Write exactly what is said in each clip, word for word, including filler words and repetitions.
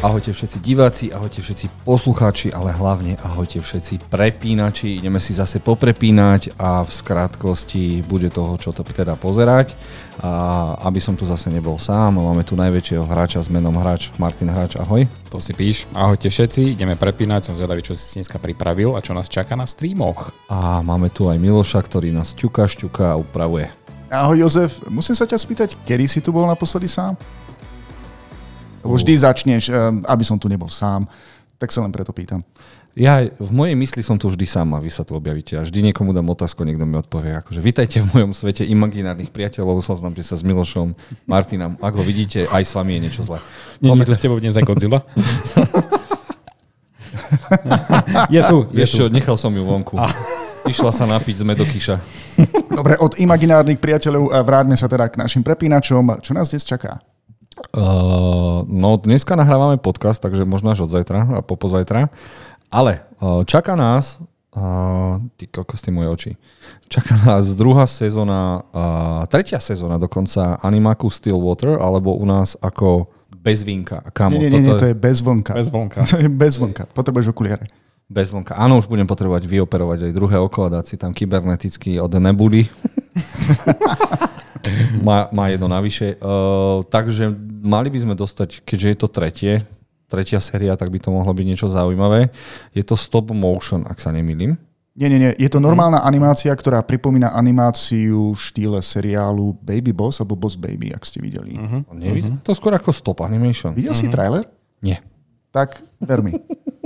Ahojte všetci diváci, ahojte všetci poslucháči, ale hlavne ahojte všetci prepínači. Ideme si zase poprepínať a v skrátkosti bude toho, čo to teda pozerať. A aby som tu zase nebol sám, máme tu najväčšieho hráča s menom Hráč, Martin Hráč, ahoj. To si píš, ahojte všetci, ideme prepínať, som zvedavý, čo si si dneska pripravil a čo nás čaká na streamoch. A máme tu aj Miloša, ktorý nás ťuka, šťuka a upravuje. Ahoj Jozef, musím sa ťa spýtať, kedy si tu bol naposledy sám? Vždy začneš, aby som tu nebol sám, tak sa len preto pýtam. Ja v mojej mysli som tu vždy sám a vy sa tu objavíte. A vždy niekomu dám otázku, niekto mi odpovie. Akože, vítajte v mojom svete imaginárnych priateľov, zoznámte sa s Milošom, Martinom. Ako vidíte, aj s vami je niečo zlé. Nie, Pomer... nie, to s tebou dnes aj Godzilla. Je tu. Je Vieš tu. Čo, nechal som ju vonku. A... Išla sa napiť, sme do kyša. Dobre, od imaginárnych priateľov vráťme sa teda k našim prepínačom. Čo nás dnes čaká? Uh, no dneska nahrávame podcast, takže možno až od zajtra a popozajtra, ale uh, čaká nás uh, ty kokosti moje oči, čaká nás druhá sezóna, uh, tretia sezóna dokonca animáku Stillwater, alebo u nás ako Bezvinka. Kamo, nie, nie, nie, to je Bezvonka. Bezvonka. To je Bezvonka, potrebuješ okuliare. Bezvonka. Áno, už budem potrebovať vyoperovať aj druhé oko a dať si tam kyberneticky od nebuli. Má, má jedno navyše. Uh, takže mali by sme dostať, keďže je to tretie, tretia séria, tak by to mohlo byť niečo zaujímavé. Je to stop motion, ak sa nemýlim. Nie, nie, nie. Je to normálna animácia, ktorá pripomína animáciu v štýle seriálu Baby Boss alebo Boss Baby, ak ste videli. Uh-huh. Uh-huh. To skôr ako stop animation. Videl uh-huh. si trailer? Nie. Tak ver mi.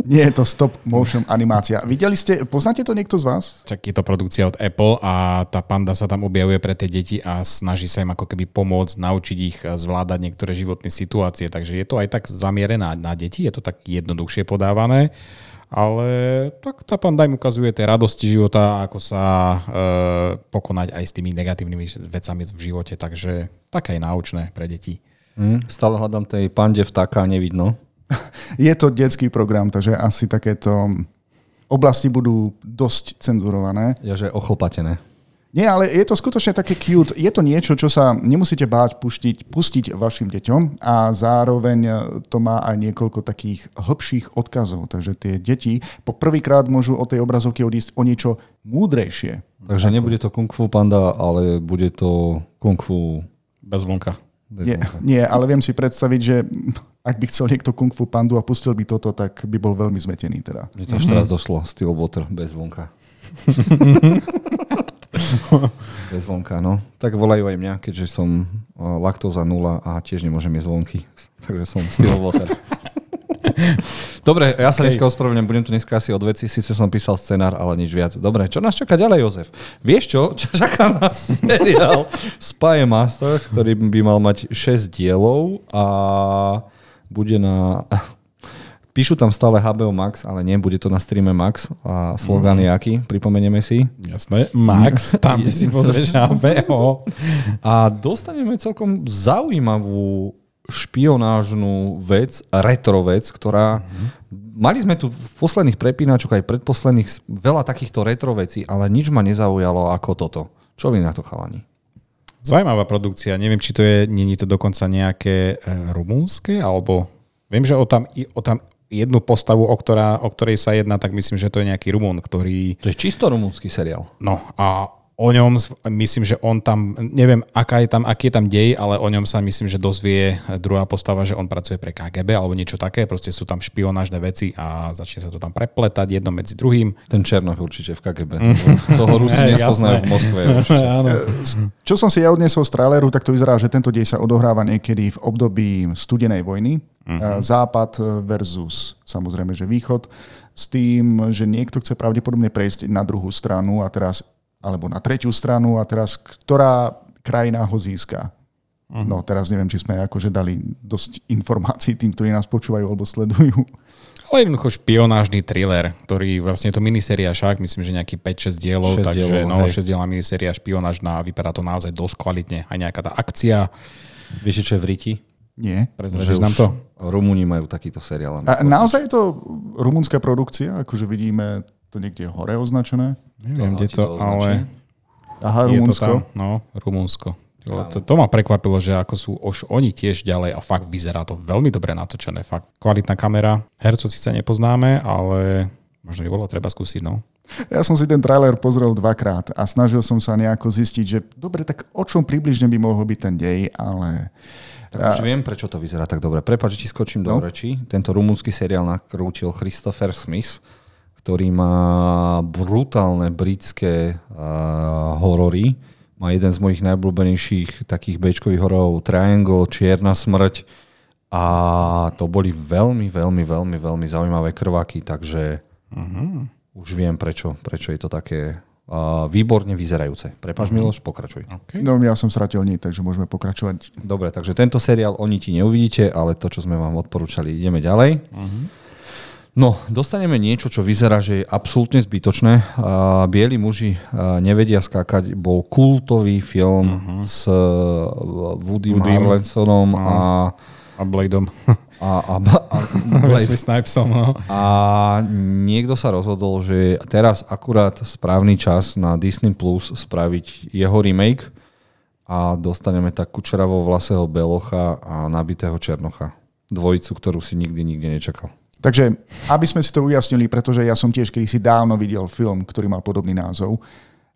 Nie je to stop motion animácia. Videli ste, poznáte to niekto z vás? Čak je to produkcia od Apple a tá panda sa tam objavuje pre tie deti a snaží sa im ako keby pomôcť, naučiť ich zvládať niektoré životné situácie. Takže je to aj tak zamierená na deti, je to tak jednoduchšie podávané, ale tak tá panda im ukazuje tie radosti života, ako sa e, pokonať aj s tými negatívnymi vecami v živote. Takže také je náučné pre deti. Mm, stále hľadám tej pande vtáka, nevidno. Je to detský program, takže asi takéto oblasti budú dosť cenzurované. Jaže ochlpatené. Nie, ale je to skutočne také cute. Je to niečo, čo sa nemusíte báť pustiť, pustiť vašim deťom a zároveň to má aj niekoľko takých hlbších odkazov. Takže tie deti po prvýkrát môžu od tej obrazovky odísť o niečo múdrejšie. Takže Tako. Nebude to Kung Fu Panda, ale bude to Kung Fu Bezvonka. Nie, nie, ale viem si predstaviť, že ak by chcel niekto Kung Fu Pandu a pustil by toto, tak by bol veľmi zmetený. Teda. Mne to až teraz došlo. Stillwater, Bezvonka. Bezvonka, no. Tak volajú aj mňa, keďže som laktóza nula a tiež nemôžem jesť vonky. Takže som Stillwater. Dobre, ja sa okay. dneska ospravedlňujem, budem tu dneska asi od veci, síce som písal scenár, ale nič viac. Dobre, čo nás čaká ďalej, Jozef? Vieš čo? Čaká nás seriál Spy Master, ktorý by mal mať šesť dielov a bude na... Píšu tam stále há bé ó Max, ale nie, bude to na streame Max a slogan je aký, pripomenieme si. Jasné, Max, tam ty si pozrieš na há bé ó. A dostaneme celkom zaujímavú špionážnu vec, retro vec, ktorá... Mm-hmm. Mali sme tu v posledných prepínačoch aj predposledných veľa takýchto retro vecí, ale nič ma nezaujalo ako toto. Čo vy na to, chalani? Zajímavá produkcia. Neviem, či to je, nie je to dokonca nejaké rumúnske, alebo... Viem, že o tam, o tam jednu postavu, o, ktorá, o ktorej sa jedná, tak myslím, že to je nejaký Rumún, ktorý... To je čisto rumúnsky seriál. No a... O ňom, myslím, že on tam, neviem, aká je tam, aký je tam dej, ale o ňom sa myslím, že dozvie druhá postava, že on pracuje pre ká gé bé alebo niečo také. Proste sú tam špionážne veci a začne sa to tam prepletať jedno medzi druhým. Ten Černoch určite v ká gé bé. Toho Rusi nespoznajú v Moskve. Čo som si ja odnesol z traileru, tak to vyzerá, že tento dej sa odohráva niekedy v období studenej vojny. Uh-huh. Západ versus samozrejme, že východ. S tým, že niekto chce pravdepodobne prejsť na druhú stranu a teraz alebo na tretiu stranu a teraz, ktorá krajina ho získa. Uh-huh. No teraz neviem, či sme akože dali dosť informácií tým, ktorí nás počúvajú alebo sledujú. Ale jednoducho špionážny thriller, ktorý vlastne to miniséria však, myslím, že nejaký päť šesť dielov, šesť takže dielov, no, šesť dielá miniséria špionážna, vypadá to naozaj dosť kvalitne. Aj nejaká tá akcia. Vieš, čo je v Riti? Nie. Prezradíš nám to? Rumúni majú takýto seriál. A naozaj je to rumúnska produkcia? Akože vidíme to niekde hore označené? Neviem, kde to, to ale... Aha, Rumunsko. No, Rumunsko. To, to ma prekvapilo, že ako sú už oni tiež ďalej a fakt vyzerá to veľmi dobre natočené. Fakt kvalitná kamera. Hercov síce nepoznáme, ale možno by bolo treba skúsiť, no. Ja som si ten trailer pozrel dvakrát a snažil som sa nejako zistiť, že dobre, tak o čom približne by mohol byť ten dej, ale... Tak už viem, prečo to vyzerá tak dobre. Prepáč, či skočím do no. reči. Tento rumúnsky seriál nakrútil Christopher Smith, ktorý má brutálne britské uh, horory. Má jeden z mojich najobľúbenejších takých béčkových hororov Triangle, Čierna smrť. A to boli veľmi, veľmi, veľmi, veľmi zaujímavé krváky, takže uh-huh. už viem, prečo, prečo je to také... Uh, výborne vyzerajúce. Prepáč, Miloš, pokračuj. Okay. No, ja som stratil niť, takže môžeme pokračovať. Dobre, takže tento seriál oni ti neuvidíte, ale to, čo sme vám odporúčali, ideme ďalej. Uh-huh. No, dostaneme niečo, čo vyzerá, že je absolútne zbytočné. Uh, Bieli muži uh, nevedia skákať bol kultový film uh-huh. s uh, Woody, Woody Harrelsonom uh-huh. a A Bladeom. A, a, a, Blade. no. a niekto sa rozhodol, že teraz akurát správny čas na Disney Plus spraviť jeho remake a dostaneme tak kučeravo vlasého belocha a nabitého černocha. Dvojicu, ktorú si nikdy nikde nečakal. Takže, aby sme si to ujasnili, pretože ja som tiež kedysi dávno videl film, ktorý mal podobný názov.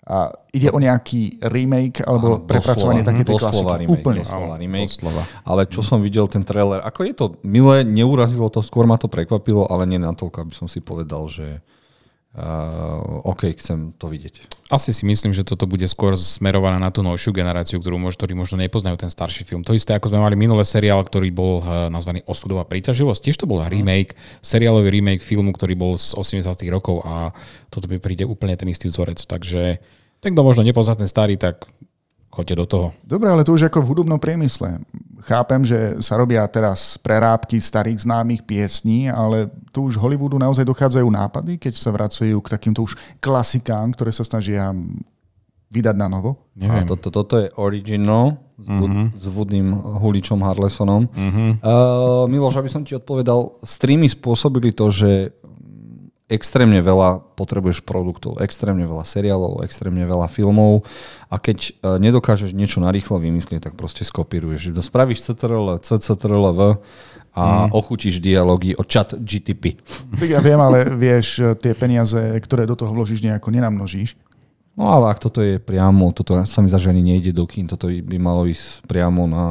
A ide o nejaký remake alebo áno, prepracovanie takéto klasiky. Úplne. Doslova remake. Doslova. Ale čo som videl ten trailer, ako je to milé, neurazilo to, skôr ma to prekvapilo, ale nie natoľko, aby som si povedal, že uh, OK, chcem to vidieť. Asi si myslím, že toto bude skôr smerované na tú novšiu generáciu, ktorú možno, ktorí možno nepoznajú ten starší film. To isté, ako sme mali minulý seriál, ktorý bol uh, nazvaný Osudová príťaživosť. Tiež to bol remake, seriálový remake filmu, ktorý bol z osemdesiatych rokov a toto mi príde úplne ten istý vzorec, takže ten, kto možno nepozná ten starý, tak choďte do toho. Dobre, ale to už ako v hudobnom priemysle. Chápem, že sa robia teraz prerábky starých známych piesní, ale tu už Hollywoodu naozaj dochádzajú nápady, keď sa vracajú k takýmto už klasikám, ktoré sa snažia vydať na novo. Neviem. Toto, toto je original uh-huh. s Woodym Huličom Harlesonom. Uh-huh. Uh, Miloš, aby som ti odpovedal, streamy spôsobili to, že extrémne veľa potrebuješ produktov, extrémne veľa seriálov, extrémne veľa filmov a keď nedokážeš niečo narýchlo vymyslieť, tak proste skopíruješ. Spravíš ctrl, cctrlv a mm. ochutíš dialógy o chat gé té pé. Ja viem, ale vieš, tie peniaze, ktoré do toho vložíš, nejako nenamnožíš. No ale ak toto je priamo, toto sa mi zažení nejde do kín, toto by malo ísť priamo na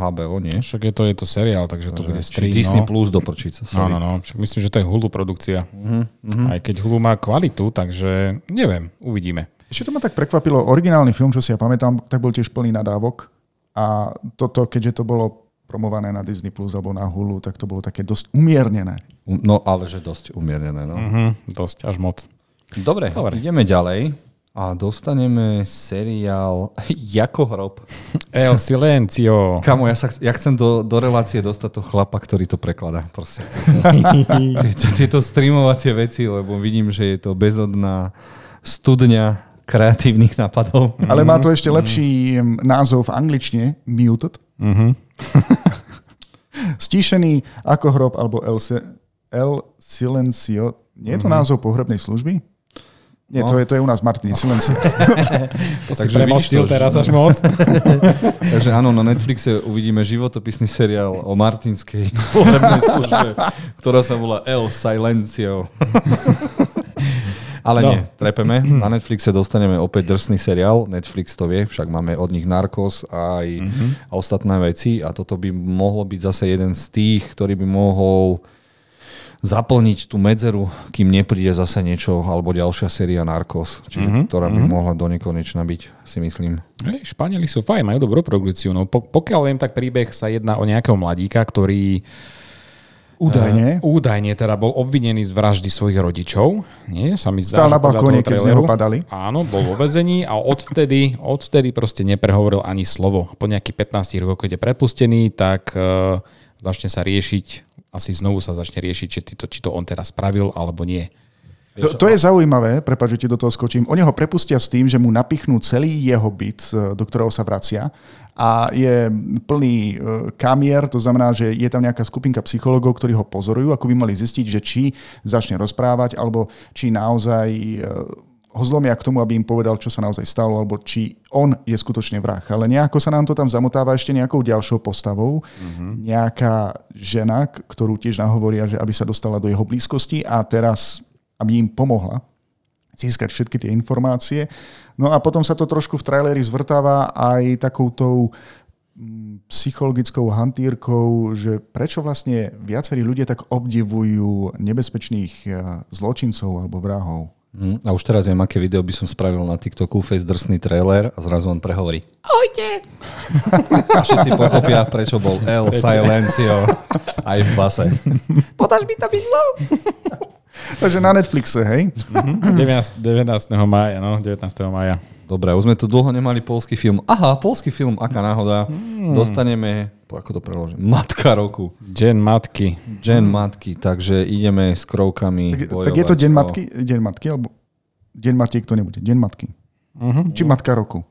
há bé ó, nie? Však je to, je to seriál, takže to, to bude stream. Disney no. Plus do prčice. No, no, no. Však myslím, že to je Hulu produkcia. Mm-hmm. Aj keď Hulu má kvalitu, takže neviem, uvidíme. Ešte to ma tak prekvapilo, originálny film, čo si ja pamätám, tak bol tiež plný nadávok a toto, keďže to bolo promované na Disney Plus alebo na Hulu, tak to bolo také dosť umiernené. No ale že dosť umiernené, no. Mm-hmm, dosť, až moc. Dobre, Dobre. ideme ďalej. A dostaneme seriál Jako hrob. El Silencio. Kamo, ja, sa, ja chcem do, do relácie dostať to chlapa, ktorý to prekladá. Tieto streamovacie veci, lebo vidím, že je to bezodná studňa kreatívnych nápadov. Ale má to ešte lepší mm. názov v angličtine. Muted. Mm-hmm. Stíšený ako hrob, alebo El, El Silencio. Nie je to mm-hmm. názov pohrebnej služby? Nie, no. to, je, to je u nás Martin Hráč. To si premostil teraz až moc. Takže áno, na Netflixe uvidíme životopisný seriál o martinskej pohrebnej službe, ktorá sa volá El Silencio. Ale no. nie, trepeme. Na Netflixe dostaneme opäť drsný seriál. Netflix to vie, však máme od nich Narcos aj mm-hmm. a ostatné veci. A toto by mohlo byť zase jeden z tých, ktorý by mohol zaplniť tú medzeru, kým nepríde zase niečo, alebo ďalšia séria Narcos, čiže, mm-hmm. ktorá by mm-hmm. mohla do nekonečna byť, si myslím. Hey, Španieli sú fajn, majú dobrú produkciu. No, po, pokiaľ viem, tak príbeh sa jedná o nejakého mladíka, ktorý údajne, uh, údajne teda bol obvinený z vraždy svojich rodičov. Nie? Sa mi zdá, stál na balkóne, keď z neho padali. Áno, bol vo väzení a odvtedy, odvtedy proste neprehovoril ani slovo. Po nejakých pätnástich rokoch, keď je prepustený, tak uh, začne sa riešiť asi znovu sa začne riešiť, či to, či to on teraz spravil, alebo nie. To, to je zaujímavé, prepáč, že ti do toho skočím. Oni ho prepustia s tým, že mu napichnú celý jeho byt, do ktorého sa vracia a je plný kamier, to znamená, že je tam nejaká skupinka psychológov, ktorí ho pozorujú, ako by mali zistiť, že či začne rozprávať, alebo či naozaj ho zlomia k tomu, aby im povedal, čo sa naozaj stalo, alebo či on je skutočne vrah. Ale nejako sa nám to tam zamotáva ešte nejakou ďalšou postavou. Mm-hmm. Nejaká žena, ktorú tiež nahovoria, že aby sa dostala do jeho blízkosti a teraz, aby im pomohla získať všetky tie informácie. No a potom sa to trošku v traileri zvrtáva aj takoutou psychologickou hantírkou, že prečo vlastne viacerí ľudia tak obdivujú nebezpečných zločincov alebo vrahov. Mm, a už teraz viem, aké video by som spravil na TikToku, face drsný trailer a zrazu on prehovorí. Ojte! A všetci pochopia, prečo bol El Silencio aj v base. Podáš mi to bydlo? Takže na Netflixe, hej? devätnásteho mája, no, devätnásteho mája. Dobre, už sme tu dlho nemali poľský film. Aha, poľský film, aká náhoda. Hmm. Dostaneme, ako to preložím, Matka roku. Deň matky. Deň matky, takže ideme s krovkami. Tak, tak je to Deň matky? Deň matky, alebo Deň matiek to nebude. Deň matky. Uh-huh. Či Matka roku.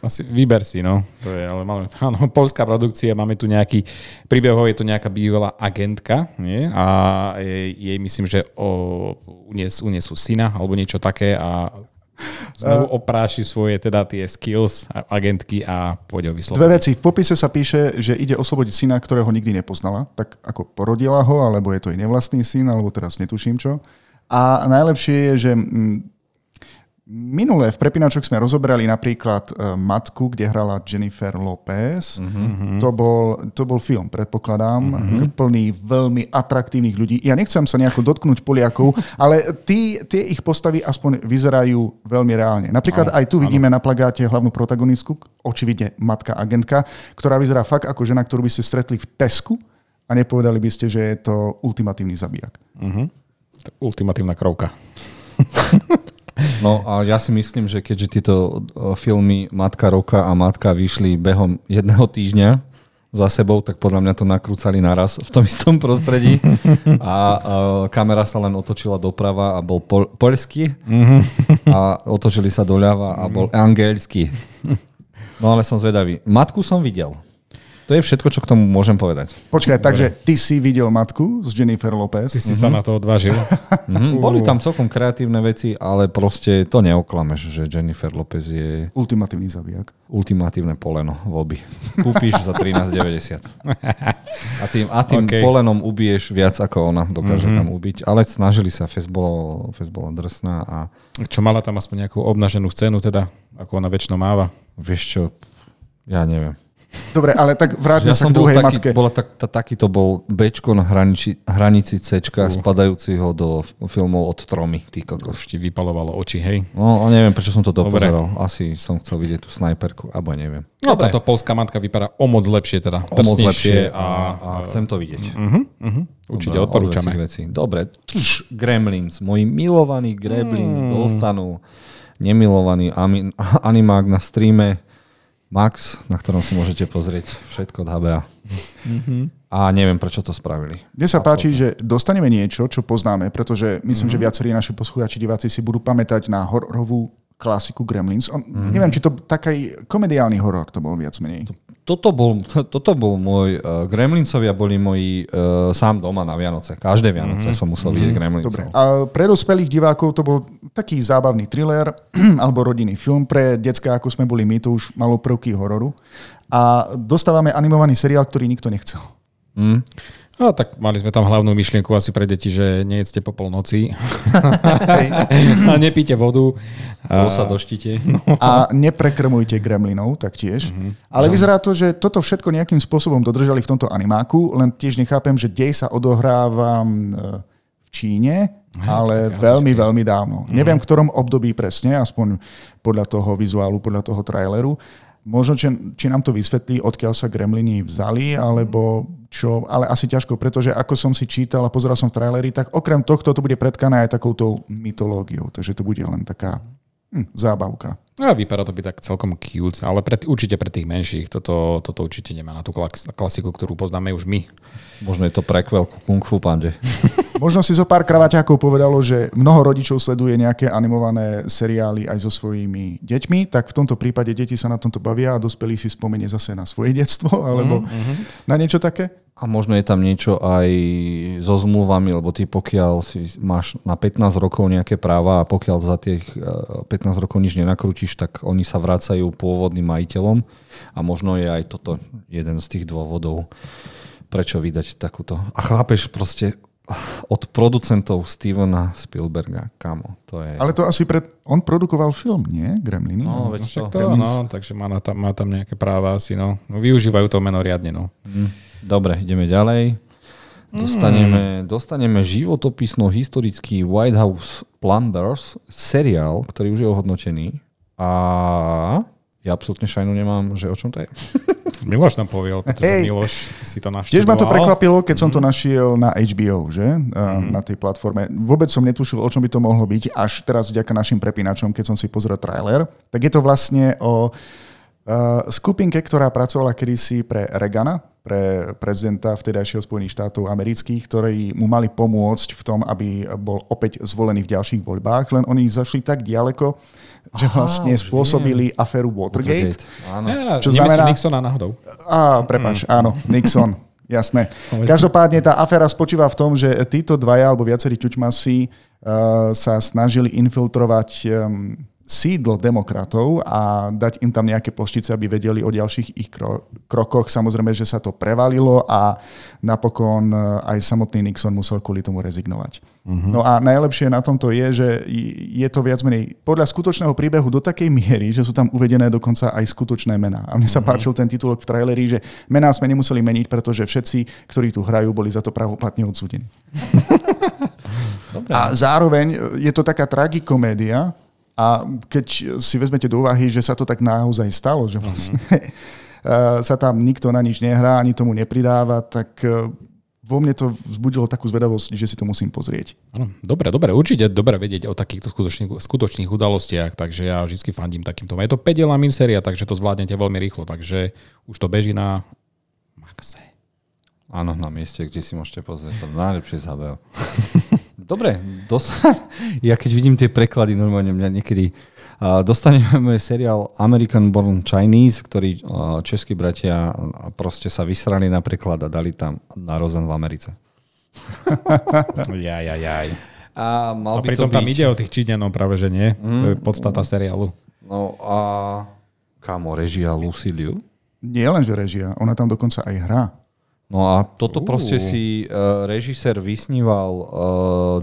Asi vyber si, no. To je, ale máme, áno, poľská produkcia, máme tu nejaký príbehov, je to nejaká bývalá agentka, nie? A jej, jej myslím, že o, unies, uniesú syna, alebo niečo také a znovu opráši svoje teda tie skills, agentky a pôjde ho vysloviť. Dve veci. V popise sa píše, že ide oslobodiť syna, ktorého nikdy nepoznala. Tak ako porodila ho, alebo je to jej nevlastný syn, alebo teraz netuším čo. A najlepšie je, že minulé v Prepínačoch sme rozoberali napríklad Matku, kde hrala Jennifer Lopez. Mm-hmm. To bol, to bol film, predpokladám, mm-hmm. plný veľmi atraktívnych ľudí. Ja nechcem sa nejako dotknúť Poliakov, ale tí, tie ich postavy aspoň vyzerajú veľmi reálne. Napríklad aj, aj tu vidíme aj na plagáte hlavnú protagonistku, očividne matka agentka, ktorá vyzerá fakt ako žena, ktorú by ste stretli v Tesku a nepovedali by ste, že je to ultimatívny zabijak. Mm-hmm. To ultimatívna krovka. No a ja si myslím, že keďže tieto filmy Matka roka a Matka vyšli behom jedného týždňa za sebou, tak podľa mňa to nakrúcali naraz v tom istom prostredí a, a kamera sa len otočila doprava a bol po- poľský a otočili sa doľava a bol angelský. No ale som zvedavý. Matku som videl. To je všetko, čo k tomu môžem povedať. Počkaj, takže ty si videl Matku s Jennifer Lopez. Ty si uh-huh. sa na to odvážil. Uh-huh. Boli tam celkom kreatívne veci, ale proste to neoklameš, že Jennifer Lopez je ultimatívny zabijak. Ultimatívne poleno voľby. Kúpiš za trinásť deväťdesiat. A tým, a tým okay. polenom ubiješ viac, ako ona dokáže uh-huh. tam ubiť. Ale snažili sa, fest bolo, fest bola drsná. A čo mala tam aspoň nejakú obnaženú scénu, teda, ako ona väčšinou máva? Vieš čo, ja neviem. Dobre, ale tak vráťme ja sa k druhej taký, matke. Bola tak, tá, takýto bol Bčko na hranici, hranici Cčka uh. spadajúciho do filmov od tromy. Ty kokos. Ti vypalovalo oči, hej? No, neviem, prečo som to dopozeral. Dobre. Asi som chcel vidieť tú snajperku, alebo neviem. No, dobre. Táto poľská matka vypadá o moc lepšie, teda. O moc lepšie a, a chcem to vidieť. Uh-huh, uh-huh. Určite dobre, odporúčame. Veci, veci. Dobre. Tš, gremlins. Moji milovaní Gremlins mm. dostanú nemilovaný amin, animák na streame Max, na ktorom si môžete pozrieť všetko od há bé á. Mm-hmm. A neviem, prečo to spravili. Mne sa Absolutne. páči, že dostaneme niečo, čo poznáme, pretože myslím, mm-hmm. že viacerí naši poslucháči diváci si budú pamätať na hororovú klasiku Gremlins. On, mm-hmm. Neviem, či to taký komediálny horor to bol viac menej. Toto bol, toto bol môj... Uh, Gremlincovia boli moji uh, sám doma na Vianoce. Každé Vianoce mm-hmm. som musel mm-hmm. vidieť Gremlincov. Dobre. A pre dospelých divákov to bol taký zábavný thriller alebo rodinný film. Pre decká, ako sme boli my, to už malo prvky hororu. A dostávame animovaný seriál, ktorý nikto nechcel. Mm. No tak mali sme tam hlavnú myšlienku asi pre deti, že nejedzte po polnoci. A nepíte vodu. A sa doštite. A neprekrmujte gremlinov taktiež. Mm-hmm. Ale vyzerá to, že toto všetko nejakým spôsobom dodržali v tomto animáku, len tiež nechápem, že dej sa odohráva v Číne, ale veľmi, veľmi dávno. Mm-hmm. Neviem, v ktorom období presne, aspoň podľa toho vizuálu, podľa toho traileru. Možno, či, či nám to vysvetlí, odkiaľ sa gremlini vzali, alebo čo, ale asi ťažko, pretože ako som si čítal a pozeral som v traileri, tak okrem tohto to bude pretkané aj takouto mytológiou, takže to bude len taká hm, zábavka. No, vypadá to by tak celkom cute, ale pre, určite pre tých menších toto, toto určite nemá na tú klasiku, ktorú poznáme už my. Možno je to prequel ku Kung Fu Pande. Možno si zo pár kravaťákov povedalo, že mnoho rodičov sleduje nejaké animované seriály aj so svojimi deťmi, tak v tomto prípade deti sa na tomto bavia a dospelí si spomenie zase na svoje detstvo alebo mm-hmm. na niečo také. A možno je tam niečo aj so zmluvami, lebo ty pokiaľ si máš na pätnásť rokov nejaké práva a pokiaľ za tých pätnásť rokov nič nenakrútiš, tak oni sa vracajú pôvodným majiteľom a možno je aj toto jeden z tých dôvodov, prečo vydať takúto. A chápeš proste od producentov Stevena Spielberga, kamo. To je... Ale to asi pred... On produkoval film, nie? Gremliny? No, veď to. to no, takže má, na tam, má tam nejaké práva asi, no. no využívajú to meno riadne, no. Mm. Dobre, ideme ďalej. Dostaneme, mm. dostaneme životopisno-historický White House Plumbers, seriál, ktorý už je ohodnotený. A ja absolútne šajnu nemám, že o čom to je. Miloš nám poviel, pretože hey. Miloš si to naštudoval. Tiež ma to prekvapilo, keď som to našiel na há bé ó, že? Mm-hmm. Na tej platforme. Vôbec som netušil, o čom by to mohlo byť, až teraz vďaka našim prepínačom, keď som si pozrel trailer. Tak je to vlastne o uh, skupinke, ktorá pracovala kedysi pre Reagana, pre prezidenta vtedajšieho Spojených štátov amerických, ktorí mu mali pomôcť v tom, aby bol opäť zvolený v ďalších voľbách. Len oni zašli tak ďaleko, že vlastne Aha, spôsobili viem. aféru Watergate. Watergate. Áno. Ja, čo znamená... Nixona náhodou. Á, prepáč, mm. áno, Nixon. Jasné. Každopádne tá aféra spočíva v tom, že títo dvaja alebo viacerí ťuťmasy uh, sa snažili infiltrovať um, sídlo demokratov a dať im tam nejaké ploštice, aby vedeli o ďalších ich kro- krokoch. Samozrejme, že sa to prevalilo a napokon aj samotný Nixon musel kvôli tomu rezignovať. Uh-huh. No a najlepšie na tomto je, že je to viac menej podľa skutočného príbehu do takej miery, že sú tam uvedené dokonca aj skutočné mená. A mne sa uh-huh. páčil ten titulok v traileri, že mená sme nemuseli meniť, pretože všetci, ktorí tu hrajú, boli za to právoplatne odsúdení. A zároveň je to taká tragikomédia. A keď si vezmete do úvahy, že sa to tak naozaj stalo, že vlastne mm-hmm. sa tam nikto na nič nehrá, ani tomu nepridáva, tak vo mne to vzbudilo takú zvedavosť, že si to musím pozrieť. Ano, dobre, dobre, určite dobre vedieť o takýchto skutočných, skutočných udalostiach, takže ja vždy fandím takýmto. Je to päť dielna miniséria, takže to zvládnete veľmi rýchlo, takže už to beží na Maxe. Áno, na mieste, kde si môžete pozrieť, to najlepšie z há bé ó. Dobre, dostane, ja keď vidím tie preklady, normálne mňa niekedy uh, dostaneme seriál American Born Chinese, ktorý uh, českí bratia proste sa vysrali na preklad a dali tam Narozan v Americe. Jaj, jaj, jaj. A, mal a by pritom to tam ide o tých Číňanov práve, že nie? Mm, to je podstata seriálu. No a kámo, režia Lucy Liu? Nie len, že režia, ona tam dokonca aj hrá. No a toto proste si uh, režisér vysníval uh,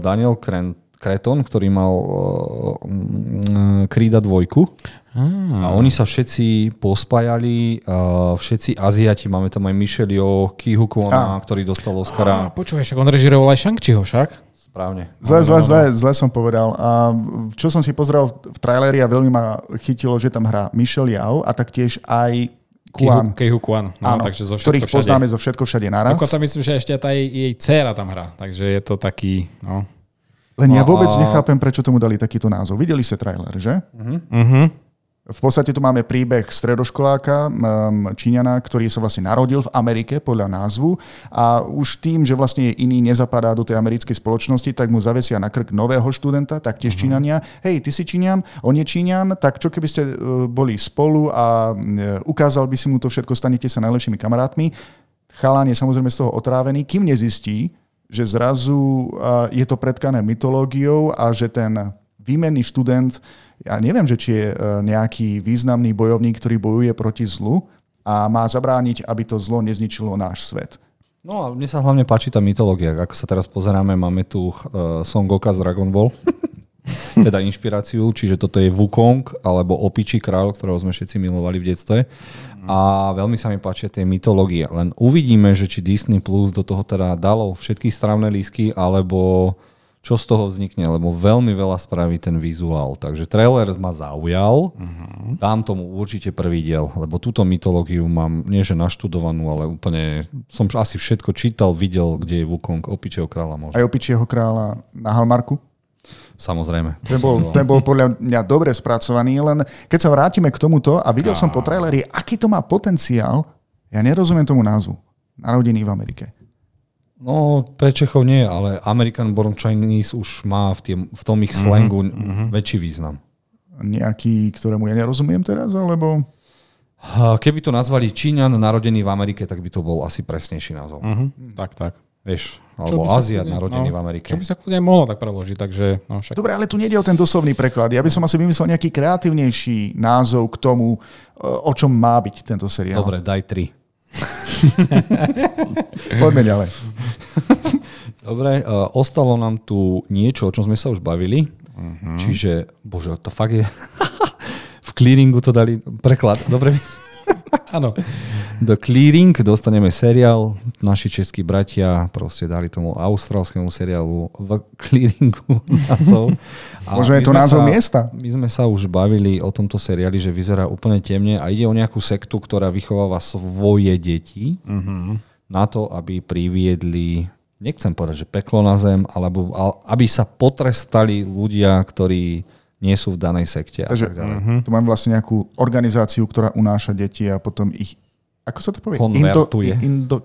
Daniel Creton, ktorý mal uh, um, Krída dvojku. Ah. A oni sa všetci pospájali, uh, všetci Aziati. Máme tam aj Michelle Yeoh, Ke Huy Quan, ah. ktorý dostal Oscara. Ah, počúvaj, však on režiroval aj Shang-Chiho, však? Správne. Zle, zle, zle, zle som povedal. A čo som si pozrel v traileri a veľmi ma chytilo, že tam hrá Michelle Yeoh a taktiež aj Ke Huy Quan, no, áno, takže zo ktorých všade. Poznáme zo všetko všade naraz. Dokonca myslím, že ešte tá jej, jej dcéra tam hrá, takže je to taký... No. Len ja vôbec a... nechápem, prečo tomu dali takýto názov. Videli ste trailer, že? Uh-huh. Uh-huh. V podstate tu máme príbeh stredoškoláka, Číňana, ktorý sa vlastne narodil v Amerike podľa názvu a už tým, že vlastne iný nezapadá do tej americkej spoločnosti, tak mu zavesia na krk nového študenta, taktiež uh-huh. Číňania. Hej, ty si Číňan, on je Číňan, tak čo keby ste boli spolu a ukázal by si mu to všetko, stanete sa najlepšími kamarátmi. Chalán je samozrejme z toho otrávený, kým nezistí, že zrazu je to pretkané mytológiou a že ten výmenný študent, ja neviem, že či je nejaký významný bojovník, ktorý bojuje proti zlu a má zabrániť, aby to zlo nezničilo náš svet. No a mne sa hlavne páči tá mytológia. Ako sa teraz pozeráme, máme tu uh, Song Goka z Dragon Ball, teda inšpiráciu, čiže toto je Wukong alebo Opičí kráľ, ktorého sme všetci milovali v detstve. A veľmi sa mi páčia tie mytológie. Len uvidíme, že či Disney Plus do toho teda dalo všetky strávne lístky, alebo... čo z toho vznikne, lebo veľmi veľa spraví ten vizuál. Takže trailer ma zaujal, uh-huh. dám tomu určite prvý diel, lebo túto mytológiu mám nie že naštudovanú, ale úplne som asi všetko čítal, videl, kde je Wukong, Opičieho kráľa možno. Aj Opičieho kráľa na Hallmarku? Samozrejme. Ten bol, ten bol podľa mňa dobre spracovaný, len keď sa vrátime k tomuto a videl som po traileri, aký to má potenciál, ja nerozumiem tomu názvu. Narodený v Amerike. No, pre Čechov nie, ale American Born Chinese už má v, tým, v tom ich slangu mm-hmm. väčší význam. Nejaký, ktorému ja nerozumiem teraz, alebo... Keby to nazvali Číňan narodený v Amerike, tak by to bol asi presnejší názov. Mm-hmm. Tak, tak. Vieš, alebo Aziat narodený no, v Amerike. Čo by sa kľudne mohlo tak preložiť, takže... No, však... Dobre, ale tu nejde o ten doslovný preklad. Ja by som asi vymyslel nejaký kreatívnejší názov k tomu, o čom má byť tento seriál. Dobre, daj tri. Poďme ďalej. Dobre, uh, ostalo nám tu niečo, o čom sme sa už bavili. Uh-huh. Čiže, bože, to fakt je... v clearingu to dali preklad. Dobre. Áno. Do Clearing dostaneme seriál. Naši českí bratia proste dali tomu austrálskému seriálu v Clearingu názov. Možno je to názov sa, miesta. My sme sa už bavili o tomto seriáli, že vyzerá úplne temne a ide o nejakú sektu, ktorá vychováva svoje deti uh-huh. na to, aby priviedli, nechcem povedať, že peklo na zem, alebo aby sa potrestali ľudia, ktorí nie sú v danej sekte. Takže, a tak ďalej. Uh-huh. Tu máme vlastne nejakú organizáciu, ktorá unáša deti a potom ich ako sa to povie? Konvertuje. Indo,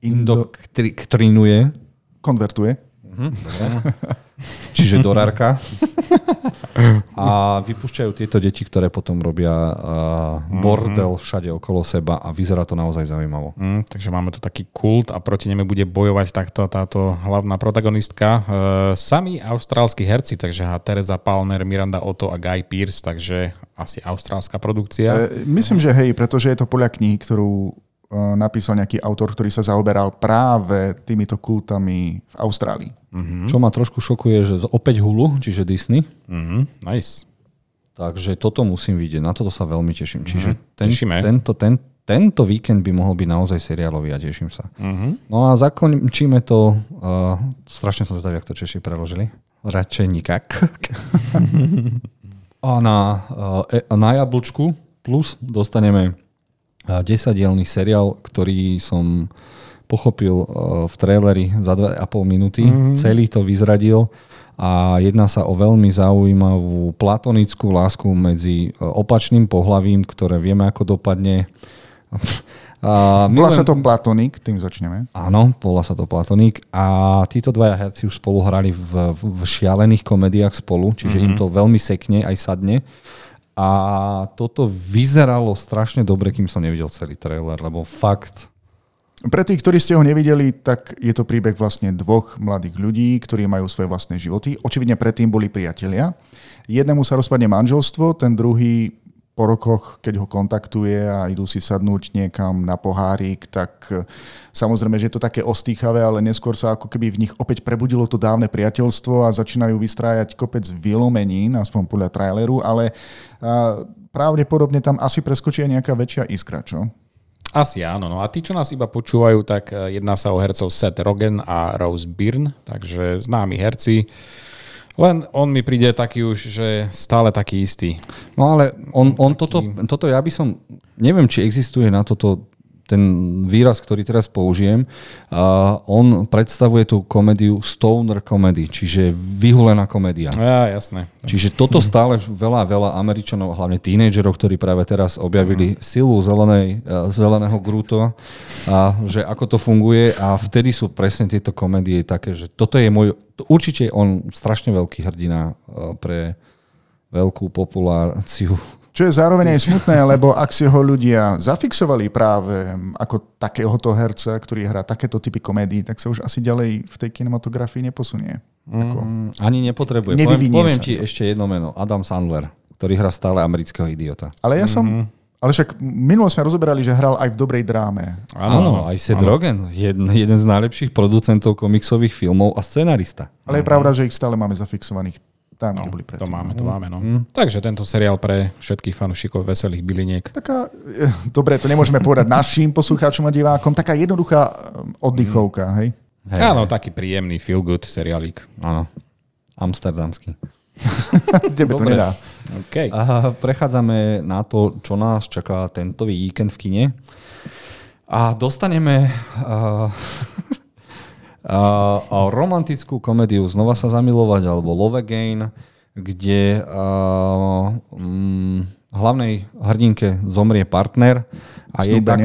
indo, Indoktrinuje. Konvertuje. Mhm, čiže dorárka. A vypúšťajú tieto deti, ktoré potom robia uh, bordel všade okolo seba a vyzerá to naozaj zaujímavo. Mm, takže máme tu taký kult a proti nemu bude bojovať takto táto hlavná protagonistka. Uh, sami austrálski herci, takže ha, Teresa Palmer, Miranda Otto a Guy Pearce, takže asi austrálska produkcia. E, myslím, že hej, pretože je to podľa knihy, ktorú napísal nejaký autor, ktorý sa zaoberal práve týmito kultami v Austrálii. Mm-hmm. Čo ma trošku šokuje, že opäť Hulu, čiže Disney. Mm-hmm. Nice. Takže toto musím vidieť, na toto sa veľmi teším. Mm-hmm. Čiže ten, tento, ten, tento víkend by mohol byť naozaj seriálový a teším sa. Mm-hmm. No a zakončíme to, uh, strašne som zvedavý, jak to Češi preložili. Radšej nikak. A na, uh, na Jablčku plus dostaneme desadielny seriál, ktorý som pochopil v traileri za dve a pol minúty. Mm-hmm. Celý to vyzradil a jedná sa o veľmi zaujímavú platonickú lásku medzi opačným pohlavím, ktoré vieme, ako dopadne. Volá sa to Platonik, tým začneme. Áno, volá sa to Platonik a títo dvaja herci už spolu hrali v, v šialených komediách spolu, čiže mm-hmm. im to veľmi sekne aj sadne. A toto vyzeralo strašne dobre, kým som nevidel celý trailer, lebo fakt... Pre tých, ktorí ste ho nevideli, tak je to príbeh vlastne dvoch mladých ľudí, ktorí majú svoje vlastné životy. Očividne predtým boli priatelia. Jednému sa rozpadne manželstvo, ten druhý po rokoch, keď ho kontaktuje a idú si sadnúť niekam na pohárik, tak samozrejme, že je to také ostýchavé, ale neskôr sa ako keby v nich opäť prebudilo to dávne priateľstvo a začínajú vystrájať kopec vylomenín, aspoň podľa traileru, ale a pravdepodobne tam asi preskočia nejaká väčšia iskra, čo? Asi áno. No a tí, čo nás iba počúvajú, tak jedná sa o hercov Seth Rogen a Rose Byrne, takže známi herci. Len on mi príde taký už, že stále taký istý. No ale on, on taký... toto, toto ja by som, neviem, či existuje na toto ten výraz, ktorý teraz použijem, uh, on predstavuje tú komédiu stoner comedy, čiže vyhulená komédia. Ja, jasné. Čiže toto stále veľa, veľa Američanov, hlavne tínedžerov, ktorí práve teraz objavili uh-huh. silu zelenej, uh, zeleného grúto, a že ako to funguje a vtedy sú presne tieto komédie také, že toto je môj, určite on strašne veľký hrdina uh, pre veľkú populáciu. Čo je zároveň aj smutné, lebo ak si ho ľudia zafixovali práve ako takéhoto herca, ktorý hrá takéto typy komédií, tak sa už asi ďalej v tej kinematografii neposunie. Ako... Mm, ani nepotrebuje. Poviem, poviem ti to. Ešte jedno meno. Adam Sandler, ktorý hrá stále amerického idiota. Ale ja som... Mm-hmm. Ale však minulo sme rozoberali, že hral aj v dobrej dráme. Áno, aj Seth Rogen. Jeden, jeden z najlepších producentov komiksových filmov a scenarista. Ale je pravda, že ich stále máme zafixovaných. Tam, no, to máme, to máme. No. Mm. Takže tento seriál pre všetkých fanúšikov veselých byliniek. Taká, dobre, to nemôžeme povedať našim poslucháčom a divákom, taká jednoduchá oddychovka, hej? Hey, áno, hey. Taký príjemný feel good seriálík. Áno, amsterdamský. Tebe to nedá. Okay. A prechádzame na to, čo nás čaká tento víkend v kine. A dostaneme... Uh... Uh, a romantickú komédiu Znova sa zamilovať alebo Love Again, kde uh, um, hlavnej hrdinke zomrie partner A je tak,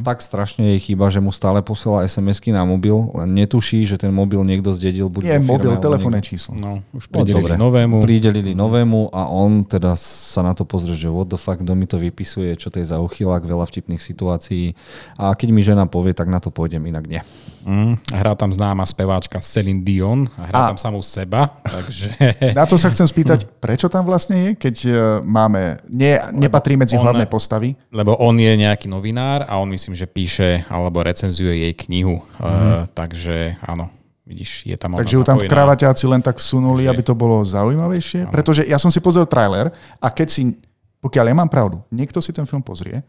tak strašne jej chyba, že mu stále posiela es em esky na mobil, len netuší, že ten mobil niekto zdedil. Buď nie, mobil, telefónne číslo. No, už pridelili no, novému. Pridelili novému a on teda sa na to pozrie, že what the fuck, kto mi to vypisuje, čo to je za uchylák, veľa vtipných situácií. A keď mi žena povie, tak na to pôjdem, inak nie. Mm, hrá tam známa speváčka Celine Dion a hrá a. tam samú seba. Takže... Na to sa chcem spýtať, prečo tam vlastne je, keď máme, nie, nepatrí medzi on, hlavné postavy? Lebo on je nejaký novinár a on myslím, že píše alebo recenzuje jej knihu. Mm-hmm. E, takže áno, vidíš, je tam ona. Takže ju tam v kravaťáci len tak vsunuli, takže... aby to bolo zaujímavejšie. Áno. Pretože ja som si pozrel trailer a keď si, pokiaľ ja mám pravdu, niekto si ten film pozrie,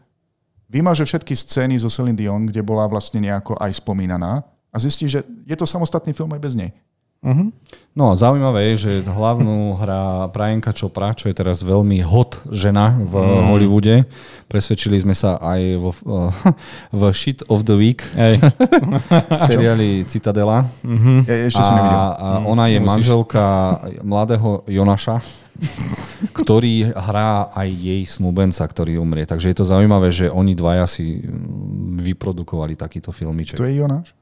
vymaže všetky scény zo Celine Dion, kde bola vlastne nejako aj spomínaná a zistí, že je to samostatný film aj bez nej. Uh-huh. No zaujímavé je, že hlavnú hrá Priyanka Chopra, čo je teraz veľmi hot žena v mm. Hollywoode. Presvedčili sme sa aj vo, v Shit of the Week hey. seriáli Citadela. Uh-huh. Ja ešte som nevidel. A ona je Nemusíš. manželka mladého Jonaša, ktorý hrá aj jej snúbenca, ktorý umrie. Takže je to zaujímavé, že oni dvaja si vyprodukovali takýto filmiček. To je Jonáš?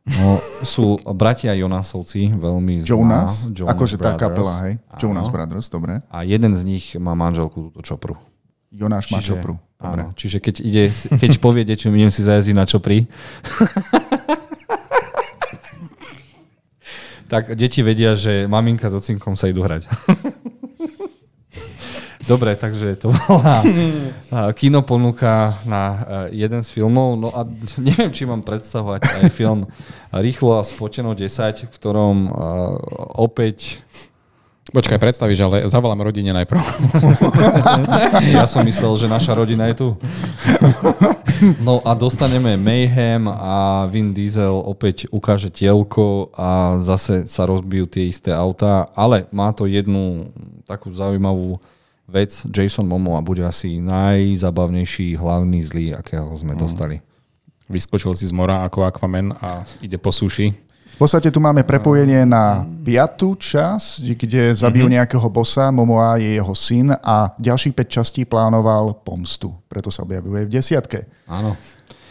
No, sú bratia Jonasovci, veľmi známa. Jonas? Jonas akože Brothers. Tá kapela, hej? Áno. Jonas Brothers, dobre. A jeden z nich má manželku Chopru. Jonáš má Chopru. Dobre. Áno, čiže keď ide, keď povie, dečom, idem si zajazdiť na Chopri, tak deti vedia, že maminka s ocinkom sa idú hrať. Dobre, takže to bola kinoponuka na jeden z filmov. No a neviem, či mám predstavovať aj film Rýchlo a spoteno desať, v ktorom opäť... Počkaj, predstavíš, ale zavolám rodine najprv. Ja som myslel, že naša rodina je tu. No a dostaneme Mayhem a Vin Diesel opäť ukáže tielko a zase sa rozbijú tie isté autá, ale má to jednu takú zaujímavú vec, Jason Momoa bude asi najzabavnejší hlavný zlý, akého sme mm. dostali. Vyskočil si z mora ako Aquaman a ide po suši. V podstate tu máme prepojenie na piatú časť, kde zabijú mm-hmm. nejakého bossa, Momoa je jeho syn a ďalších päť častí plánoval pomstu. Preto sa objavuje v desiatke. Áno.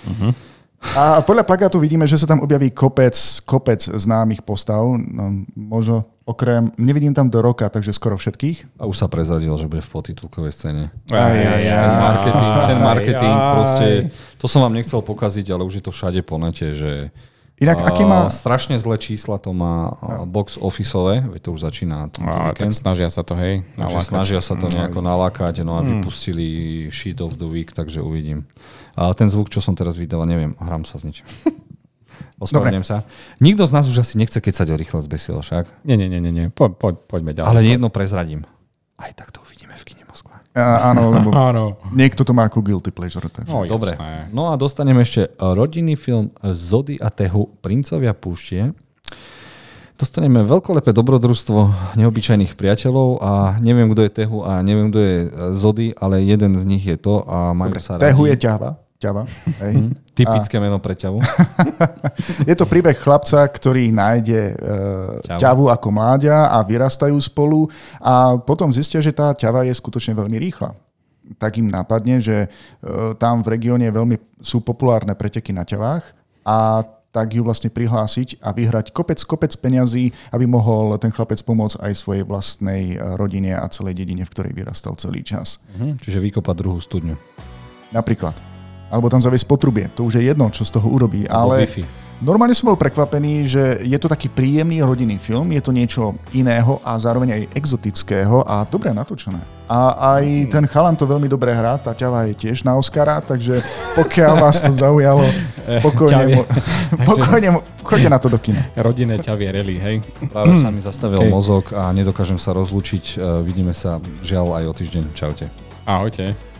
Mhm. A podľa plakátu vidíme, že sa tam objaví kopec, kopec známych postav. No, možno okrem... Nevidím tam do roka, takže skoro všetkých. A už sa prezradil, že bude v podtitulkovej scéne. Aj, aj, aj, ten marketing, ten marketing aj, aj. proste... To som vám nechcel pokaziť, ale už je to všade po nete, že... Inak, aký má... Strašne zlé čísla to má box officeové, to už začína. A, tak snažia sa to, hej, nalákať. Snažia sa to nejako nalákať, no a vypustili mm. Shit of the Week, takže uvidím. A ten zvuk, čo som teraz vydal, neviem, hrám sa s ničím. Ospravedlňujem sa. Nikto z nás už asi nechce kecať o Rýchlo zbesilo, však? Nie, nie, nie, nie, po, po, poďme ďalej. Ale jedno prezradím. Aj tak to uvidíme v kine Moskva. A, áno, lebo niekto to má ako guilty pleasure. Takže. No, dobre. No a dostaneme ešte rodinný film Zody a Tehu, Princovia púšte. Dostaneme veľkolepé dobrodružstvo neobyčajných priateľov a neviem, kto je Tehu a neviem, kto je Zody, ale jeden z nich je to a majú dobre. Sa radi. Tehu je ťava. ťava hej. Mm, typické a... meno pre ťavu. Je to príbeh chlapca, ktorý nájde e, ťavu ako mláďa a vyrastajú spolu a potom zistia, že tá ťava je skutočne veľmi rýchla. Tak im napadne, že e, tam v regióne veľmi sú populárne preteky na ťavách a tak ju vlastne prihlásiť a vyhrať kopec, kopec peňazí, aby mohol ten chlapec pomôcť aj svojej vlastnej rodine a celej dedine, v ktorej vyrastal celý čas. Mhm, čiže vykopať druhú studňu. Napríklad. Alebo tam zaviesť potrubie. To už je jedno, čo z toho urobí. Ale Wi-Fi. Normálne som bol prekvapený, že je to taký príjemný rodinný film, je to niečo iného a zároveň aj exotického a dobre natočené. A aj ten chalan to veľmi dobre hrá, tá ťava je tiež na Oscara, takže pokiaľ vás to zaujalo, pokojne, pokojne choďte na to do kina. Rodinné ťavie rally, hej. Práve sa mi zastavil okay. mozog a nedokážem sa rozlúčiť. Vidíme sa žiaľ aj o týždeň. Čaute. Ahojte.